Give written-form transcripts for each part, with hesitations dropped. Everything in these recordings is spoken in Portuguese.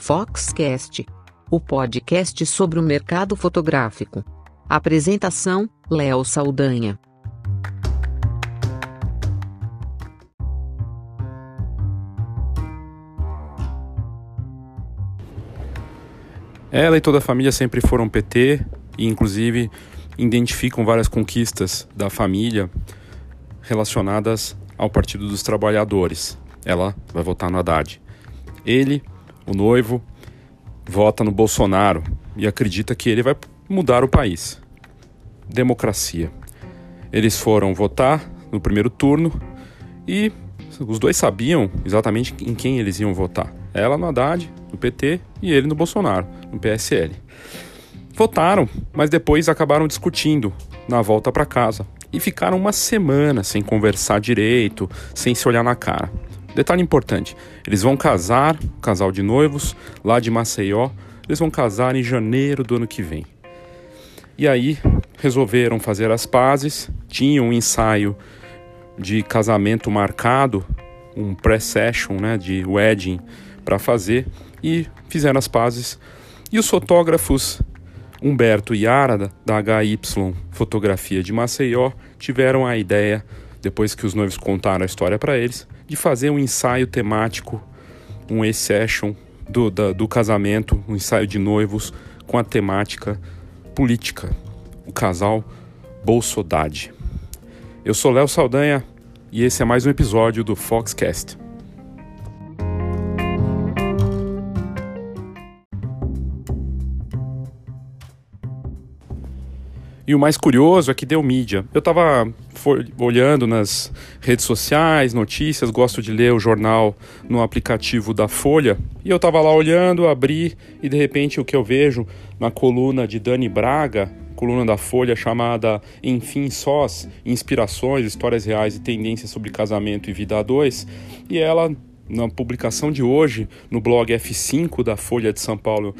Foxcast, o podcast sobre o mercado fotográfico. Apresentação, Léo Saldanha. Ela e toda a família sempre foram PT e, inclusive, identificam várias conquistas da família relacionadas ao Partido dos Trabalhadores. Ela vai votar no Haddad. Ele, o noivo, vota no Bolsonaro e acredita que ele vai mudar o país. Democracia. Eles foram votar no primeiro turno e os dois sabiam exatamente em quem eles iam votar. Ela no Haddad, no PT, e ele no Bolsonaro, no PSL. Votaram, mas depois acabaram discutindo na volta para casa. E ficaram uma semana sem conversar direito, sem se olhar na cara. Detalhe importante, eles vão casar, casal de noivos, lá de Maceió. Eles vão casar em janeiro do ano que vem. E aí resolveram fazer as pazes. Tinha um ensaio de casamento marcado, um pré-session, né, de wedding para fazer, e fizeram as pazes. E os fotógrafos Humberto e Arada, da HY Fotografia de Maceió, tiveram a ideia, depois que os noivos contaram a história para eles, de fazer um ensaio temático, um e-session do casamento, um ensaio de noivos com a temática política, o casal Bolsodade. Eu sou Léo Saldanha e esse é mais um episódio do Foxcast. E o mais curioso é que deu mídia. Eu estava olhando nas redes sociais, notícias, gosto de ler o jornal no aplicativo da Folha. E eu estava lá olhando, abri, e de repente o que eu vejo na coluna de Dani Braga, coluna da Folha chamada Enfim Sós, Inspirações, Histórias Reais e Tendências sobre Casamento e Vida a Dois. E ela, na publicação de hoje, no blog F5 da Folha de São Paulo,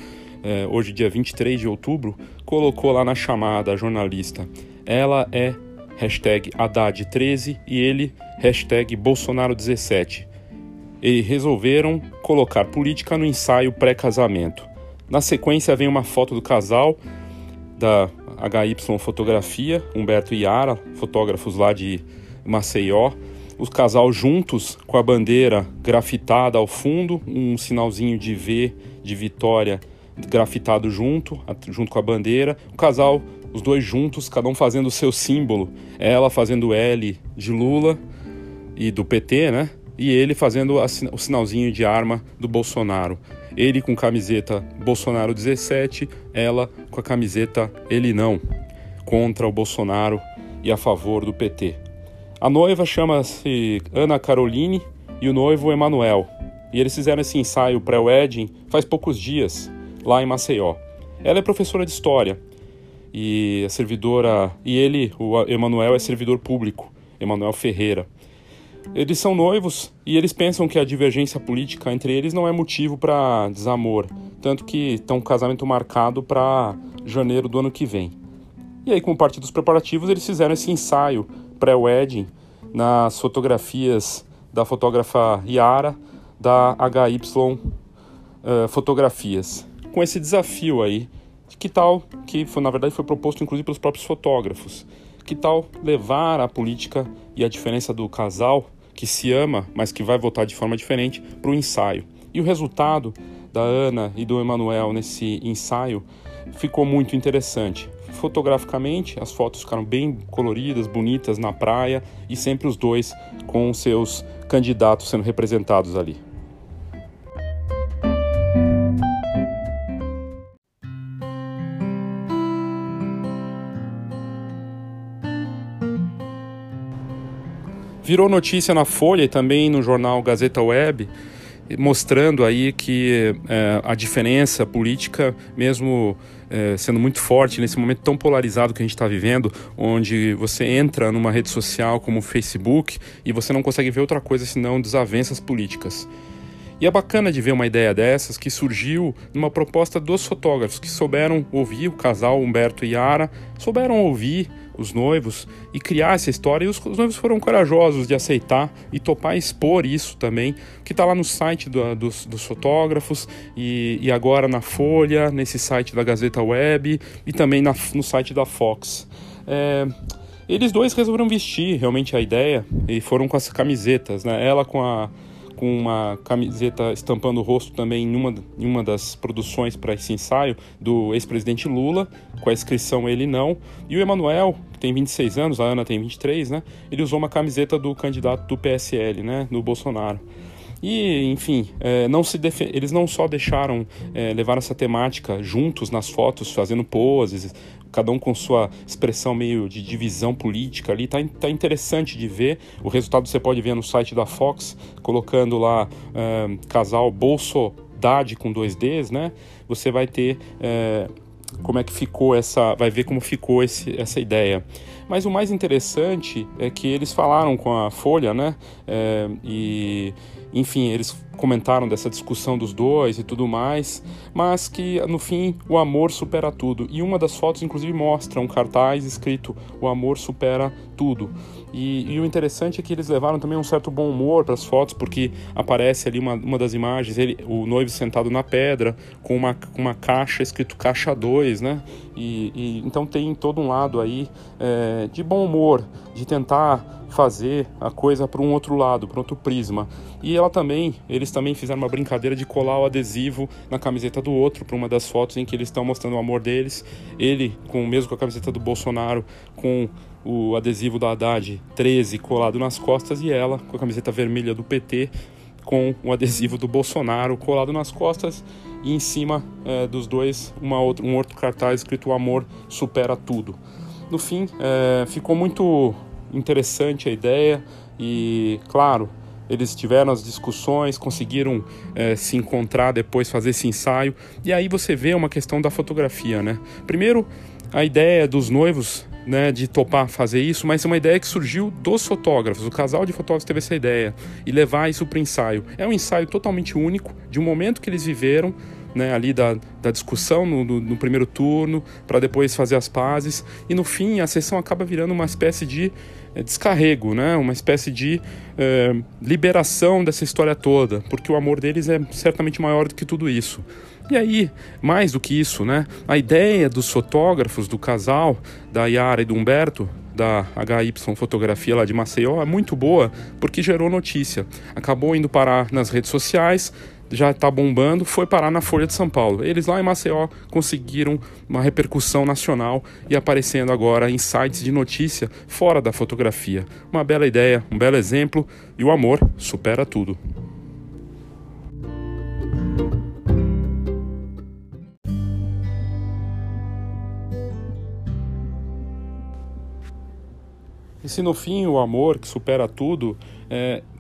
hoje dia 23 de outubro, colocou lá na chamada a jornalista: ela é #Haddad13 e ele #Bolsonaro17. E resolveram colocar política no ensaio pré-casamento. Na sequência vem uma foto do casal da HY Fotografia, Humberto e Yara, fotógrafos lá de Maceió. Os casal juntos, com a bandeira grafitada ao fundo, um sinalzinho de V de vitória grafitado junto com a bandeira, o casal, os dois juntos, cada um fazendo o seu símbolo, ela fazendo L de Lula e do PT, né? E ele fazendo o sinalzinho de arma do Bolsonaro. Ele com camiseta Bolsonaro 17, ela com a camiseta Ele Não, contra o Bolsonaro e a favor do PT. A noiva chama-se Ana Caroline e o noivo Emanuel. E eles fizeram esse ensaio pré-wedding faz poucos dias, lá em Maceió. Ela é professora de história e é servidora, e ele, o Emanuel, é servidor público, Emanuel Ferreira. Eles são noivos e eles pensam que a divergência política entre eles não é motivo para desamor, tanto que está um casamento marcado para janeiro do ano que vem. E aí, como parte dos preparativos, eles fizeram esse ensaio pré-wedding nas fotografias da fotógrafa Yara, da HY Fotografias, com esse desafio aí, que tal, que foi, na verdade foi proposto inclusive pelos próprios fotógrafos, que tal levar a política e a diferença do casal, que se ama, mas que vai votar de forma diferente, para o ensaio. E o resultado da Ana e do Emanuel nesse ensaio ficou muito interessante. Fotograficamente, as fotos ficaram bem coloridas, bonitas, na praia, e sempre os dois com seus candidatos sendo representados ali. Virou notícia na Folha e também no jornal Gazeta Web, mostrando aí que a diferença política, mesmo sendo muito forte nesse momento tão polarizado que a gente está vivendo, onde você entra numa rede social como o Facebook e você não consegue ver outra coisa senão desavenças políticas. E é bacana de ver uma ideia dessas que surgiu numa proposta dos fotógrafos, que souberam ouvir o casal Humberto e Yara, souberam ouvir os noivos e criar essa história, e os noivos foram corajosos de aceitar e topar expor isso também, que está lá no site dos fotógrafos e agora na Folha, nesse site da Gazeta Web e também no site da Fox. Eles dois resolveram vestir realmente a ideia e foram com as camisetas, né? Ela com uma camiseta estampando o rosto também em uma das produções para esse ensaio do ex-presidente Lula, com a inscrição "Ele Não", e o Emanuel, que tem 26 anos, a Ana tem 23, né? Ele usou uma camiseta do candidato do PSL, né? Do Bolsonaro. E, enfim, eles não só deixaram levar essa temática juntos nas fotos, fazendo poses, cada um com sua expressão meio de divisão política ali. Tá interessante de ver. O resultado você pode ver no site da Fox, colocando lá casal Bolsodade com 2 Ds, né? Você vai ter... como é que ficou vai ver como ficou essa ideia. Mas o mais interessante é que eles falaram com a Folha, né? Enfim, eles comentaram dessa discussão dos dois e tudo mais, mas que, no fim, o amor supera tudo. E uma das fotos, inclusive, mostra um cartaz escrito "O amor supera tudo". E o interessante é que eles levaram também um certo bom humor para as fotos, porque aparece ali uma das imagens, o noivo sentado na pedra, com uma caixa escrito "Caixa 2", né? Então tem todo um lado aí de bom humor, de tentar fazer a coisa para um outro lado, para outro prisma. E eles também fizeram uma brincadeira de colar o adesivo na camiseta do outro para uma das fotos em que eles estão mostrando o amor deles. Ele, mesmo com a camiseta do Bolsonaro, com o adesivo da Haddad 13 colado nas costas, e ela com a camiseta vermelha do PT, com o adesivo do Bolsonaro colado nas costas, e em cima dos dois um outro cartaz escrito "O amor supera tudo". No fim, ficou muito interessante a ideia e, claro, eles tiveram as discussões, conseguiram se encontrar depois, fazer esse ensaio. E aí você vê uma questão da fotografia, né? Primeiro, a ideia dos noivos, né, de topar fazer isso, mas é uma ideia que surgiu dos fotógrafos. O casal de fotógrafos teve essa ideia e levar isso para o ensaio. É um ensaio totalmente único, de um momento que eles viveram, né, ali da discussão no primeiro turno, para depois fazer as pazes. E no fim, a sessão acaba virando uma espécie de descarrego, né? Uma espécie de liberação dessa história toda, porque o amor deles é certamente maior do que tudo isso. E aí, mais do que isso, né? A ideia dos fotógrafos, do casal, da Yara e do Humberto, da HY Fotografia lá de Maceió, é muito boa, porque gerou notícia. Acabou indo parar nas redes sociais, já está bombando, foi parar na Folha de São Paulo. Eles lá em Maceió conseguiram uma repercussão nacional e aparecendo agora em sites de notícia fora da fotografia. Uma bela ideia, um belo exemplo, e o amor supera tudo. E se no fim o amor que supera tudo,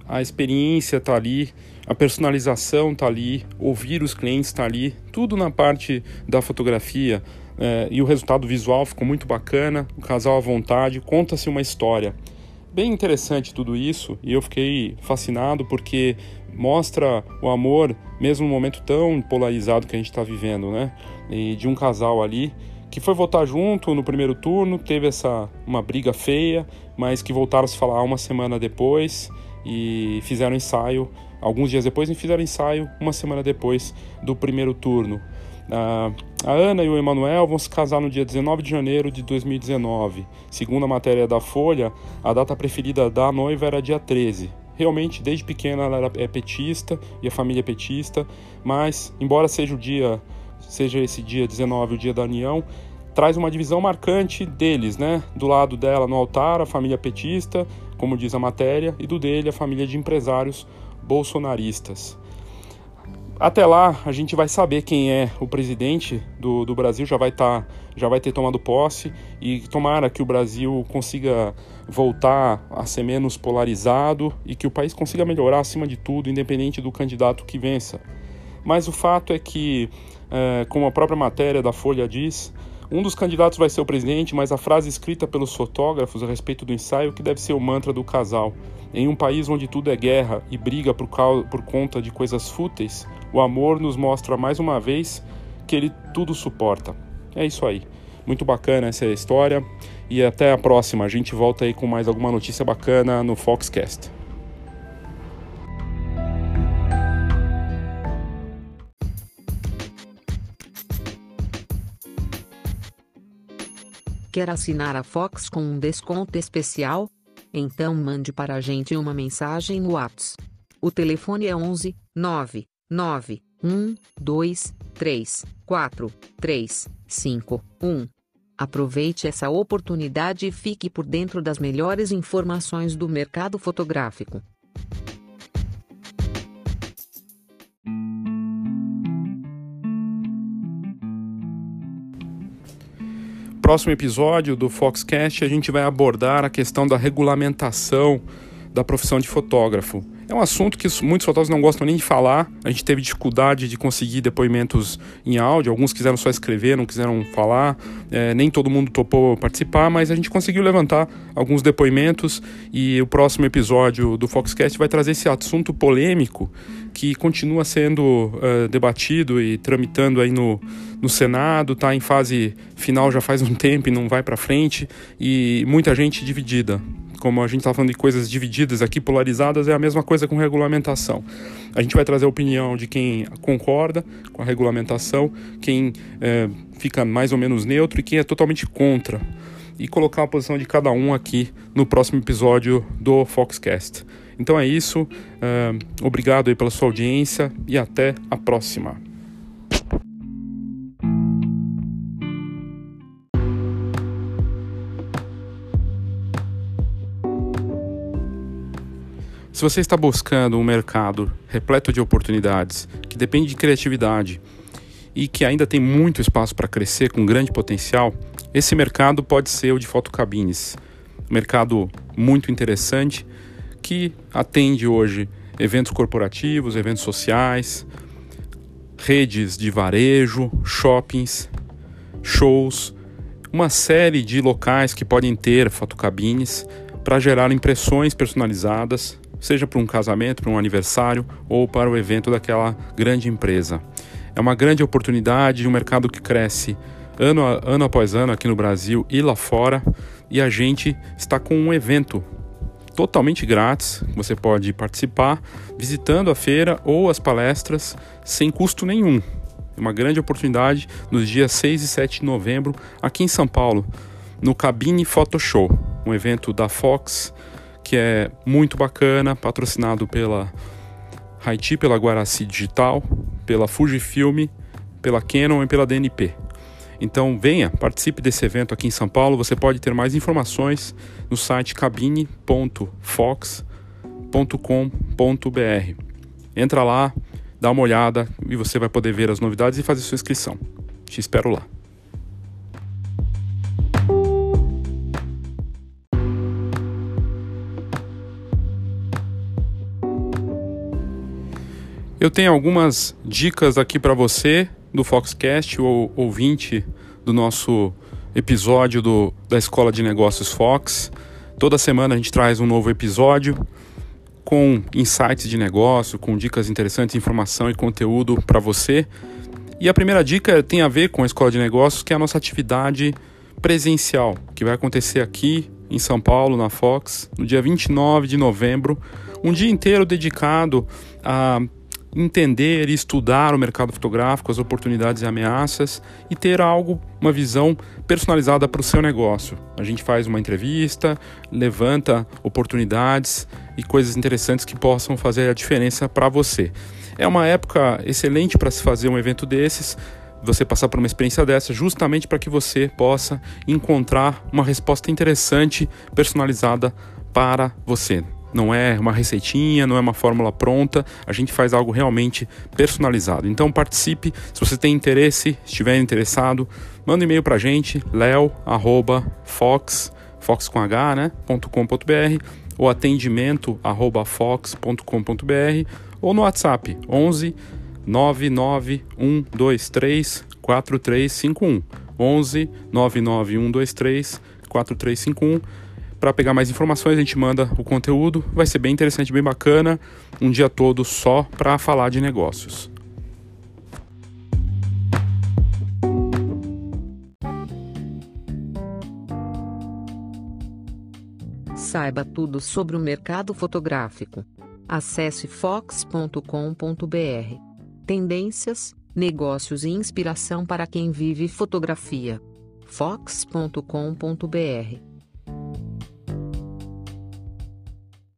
a experiência está ali, a personalização está ali, ouvir os clientes está ali, tudo na parte da fotografia, e o resultado visual ficou muito bacana, o casal à vontade, conta-se uma história. Bem interessante tudo isso, e eu fiquei fascinado porque mostra o amor, mesmo num momento tão polarizado que a gente está vivendo, né? E de um casal ali que foi votar junto no primeiro turno, teve uma briga feia, mas que voltaram a se falar uma semana depois e fizeram ensaio alguns dias depois, e fizeram ensaio uma semana depois do primeiro turno. A Ana e o Emanuel vão se casar no dia 19 de janeiro de 2019. Segundo a matéria da Folha, a data preferida da noiva era dia 13. Realmente, desde pequena ela é petista e a família é petista, mas, embora seja esse dia 19 o dia da união, traz uma divisão marcante deles, né? Do lado dela, no altar, a família petista, como diz a matéria, e do dele, a família de empresários bolsonaristas. Até lá, a gente vai saber quem é o presidente do Brasil, já vai ter tomado posse, e tomara que o Brasil consiga voltar a ser menos polarizado e que o país consiga melhorar acima de tudo, independente do candidato que vença. Mas o fato é que, como a própria matéria da Folha diz, um dos candidatos vai ser o presidente, mas a frase escrita pelos fotógrafos a respeito do ensaio que deve ser o mantra do casal: em um país onde tudo é guerra e briga por conta de coisas fúteis, o amor nos mostra mais uma vez que ele tudo suporta. É isso aí. Muito bacana essa história. e até a próxima. A gente volta aí com mais alguma notícia bacana no Foxcast. Quer assinar a Fox com um desconto especial? Então mande para a gente uma mensagem no WhatsApp. O telefone é 11 991234351. Aproveite essa oportunidade e fique por dentro das melhores informações do mercado fotográfico. No próximo episódio do Foxcast, a gente vai abordar a questão da regulamentação da profissão de fotógrafo. É um assunto que muitos fotógrafos não gostam nem de falar. A gente teve dificuldade de conseguir depoimentos em áudio. Alguns quiseram só escrever, não quiseram falar. Nem todo mundo topou participar, mas a gente conseguiu levantar alguns depoimentos. E o próximo episódio do Foxcast vai trazer esse assunto polêmico que continua sendo debatido e tramitando aí no Senado, está em fase final já faz um tempo e não vai para frente, e muita gente dividida. Como a gente está falando de coisas divididas aqui, polarizadas, é a mesma coisa com regulamentação. A gente vai trazer a opinião de quem concorda com a regulamentação, quem fica mais ou menos neutro e quem é totalmente contra, e colocar a posição de cada um aqui no próximo episódio do Foxcast. Então é isso, obrigado aí pela sua audiência e até a próxima. Se você está buscando um mercado repleto de oportunidades, que depende de criatividade e que ainda tem muito espaço para crescer com grande potencial, esse mercado pode ser o de fotocabines. Um mercado muito interessante, que atende hoje eventos corporativos, eventos sociais, redes de varejo, shoppings, shows, uma série de locais que podem ter fotocabines para gerar impressões personalizadas, seja para um casamento, para um aniversário ou para o evento daquela grande empresa. É uma grande oportunidade, um mercado que cresce ano após ano aqui no Brasil e lá fora, e a gente está com um evento totalmente grátis, você pode participar visitando a feira ou as palestras sem custo nenhum. É uma grande oportunidade nos dias 6 e 7 de novembro aqui em São Paulo, no Cabine Photo Show, um evento da Fox que é muito bacana, patrocinado pela Haiti, pela Guaraci Digital, pela Fujifilm, pela Canon e pela DNP. Então venha, participe desse evento aqui em São Paulo. Você pode ter mais informações no site cabine.fox.com.br. Entra lá, dá uma olhada e você vai poder ver as novidades e fazer sua inscrição. Te espero lá. Eu tenho algumas dicas aqui para você do Foxcast, o ouvinte do nosso episódio da Escola de Negócios Fox. Toda semana a gente traz um novo episódio com insights de negócio, com dicas interessantes, informação e conteúdo para você. E a primeira dica tem a ver com a Escola de Negócios, que é a nossa atividade presencial, que vai acontecer aqui em São Paulo, na Fox, no dia 29 de novembro, um dia inteiro dedicado a entender e estudar o mercado fotográfico, as oportunidades e ameaças, e ter uma visão personalizada para o seu negócio. A gente faz uma entrevista, levanta oportunidades e coisas interessantes que possam fazer a diferença para você. É uma época excelente para se fazer um evento desses, você passar por uma experiência dessa, justamente para que você possa encontrar uma resposta interessante, personalizada para você. Não é uma receitinha, não é uma fórmula pronta, a gente faz algo realmente personalizado. Então participe, se você tem interesse, estiver interessado, manda um e-mail pra gente, leo@fox.com.br ou atendimento@fox.com.br ou no WhatsApp 11 99123 4351 11 99123 4351. Para pegar mais informações, a gente manda o conteúdo. Vai ser bem interessante, bem bacana. Um dia todo só para falar de negócios. saiba tudo sobre o mercado fotográfico. Acesse fox.com.br. Tendências, negócios e inspiração para quem vive fotografia. fox.com.br